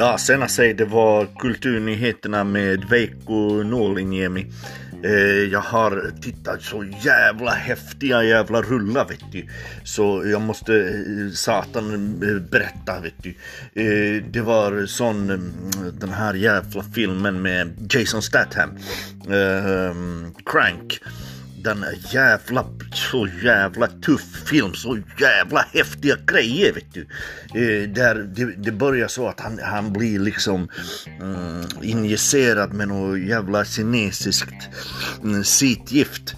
Ja, senast säg det var Kulturnyheterna med Veikko Norlin. Jag har tittat så jävla häftiga jävla rullar, vet du. Så jag måste satan berätta, vet du. Det var sån den här jävla filmen med Jason Statham, Crank. Den jävla, så jävla tuff film, så jävla häftiga grejer, vet du. Där det börjar så att han blir liksom injicerad med något jävla kinesiskt sitgift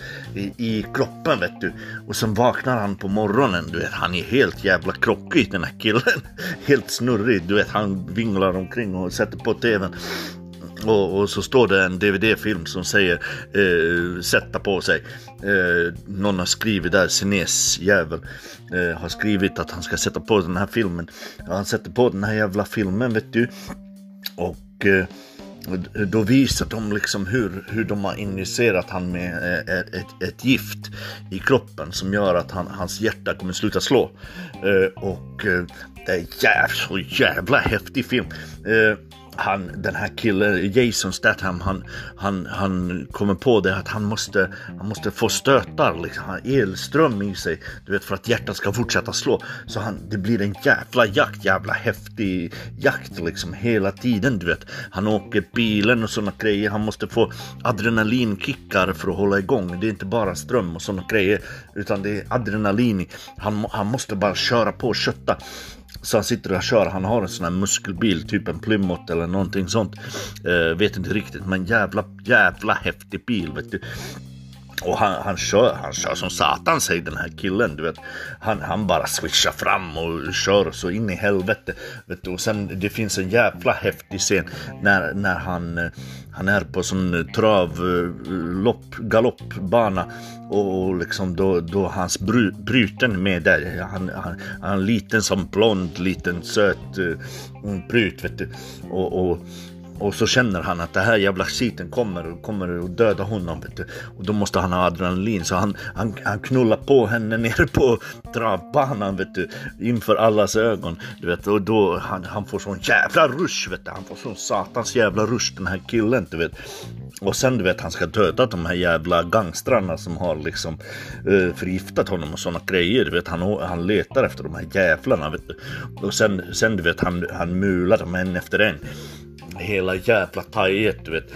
i kroppen, vet du. Och sen vaknar han på morgonen, du vet, han är helt jävla krockig, den här killen. Helt snurrig, du vet, han vinglar omkring och sätter på tvn. Och så står det en DVD-film som säger sätta på sig. Någon har skrivit där, kinesjävel har skrivit att han ska sätta på den här filmen. Ja, han sätter på den här jävla filmen, vet du. Och då visar de liksom hur de har injicerat han med ett gift i kroppen som gör att hans hjärta kommer sluta slå. Och det är så jävla häftig film. Den här killen Jason Statham, han kommer på det att han måste få stötar, liksom, han elström i sig, du vet, för att hjärtat ska fortsätta slå. Så det blir en jävla jakt, jävla häftig jakt liksom hela tiden, du vet. Han åker bilen och såna grejer, han måste få adrenalinkickar för att hålla igång. Det är inte bara ström och såna grejer, utan det är adrenalin. Han måste bara köra på och kötta. Så han sitter och kör, han har en sån här muskelbil, typ en Plymouth eller någonting sånt. Vet inte riktigt, men jävla häftig bil, vet du. Och han kör som satan, säger den här killen, du vet. Han bara switchar fram och kör så in i helvete, vet du. Och sen det finns en jävla häftig scen när han är på sån galoppbana och liksom då hans bruten med där. Han är liten som blond, liten söt brut, vet du. Och så känner han att det här jävla skiten kommer och döda honom, vet du. Och då måste han ha adrenalin, så han knullar på henne nere på travbanan, vet du, inför allas ögon, du vet. Och då han får sån jävla rush, vet du. Han får sån satans jävla rush, den här killen, du vet. Och sen, du vet, han ska döda de här jävla gangstrarna som har liksom förgiftat honom och såna grejer, du vet. Han letar efter de här jävlarna, vet du. Och sen du vet, han mular dem en efter en. Hela jävla tajet, du vet.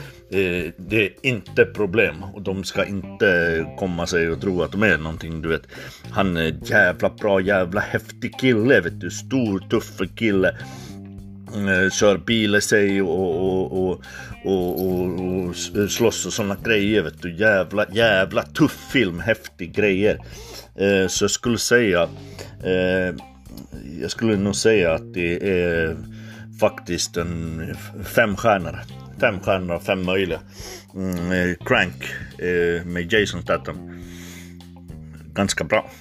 Det är inte problem, och de ska inte komma sig och tro att de är någonting, du vet. Han är jävla bra, jävla häftig kille, vet du. Stor, tuff kille. Kör bilen sig och slåss och såna grejer, vet du. Jävla tuff film, häftig grejer. Så jag skulle nog säga att det är faktiskt en 5 stjärnor, 5 möjliga. Crank med Jason Statham, ganska bra.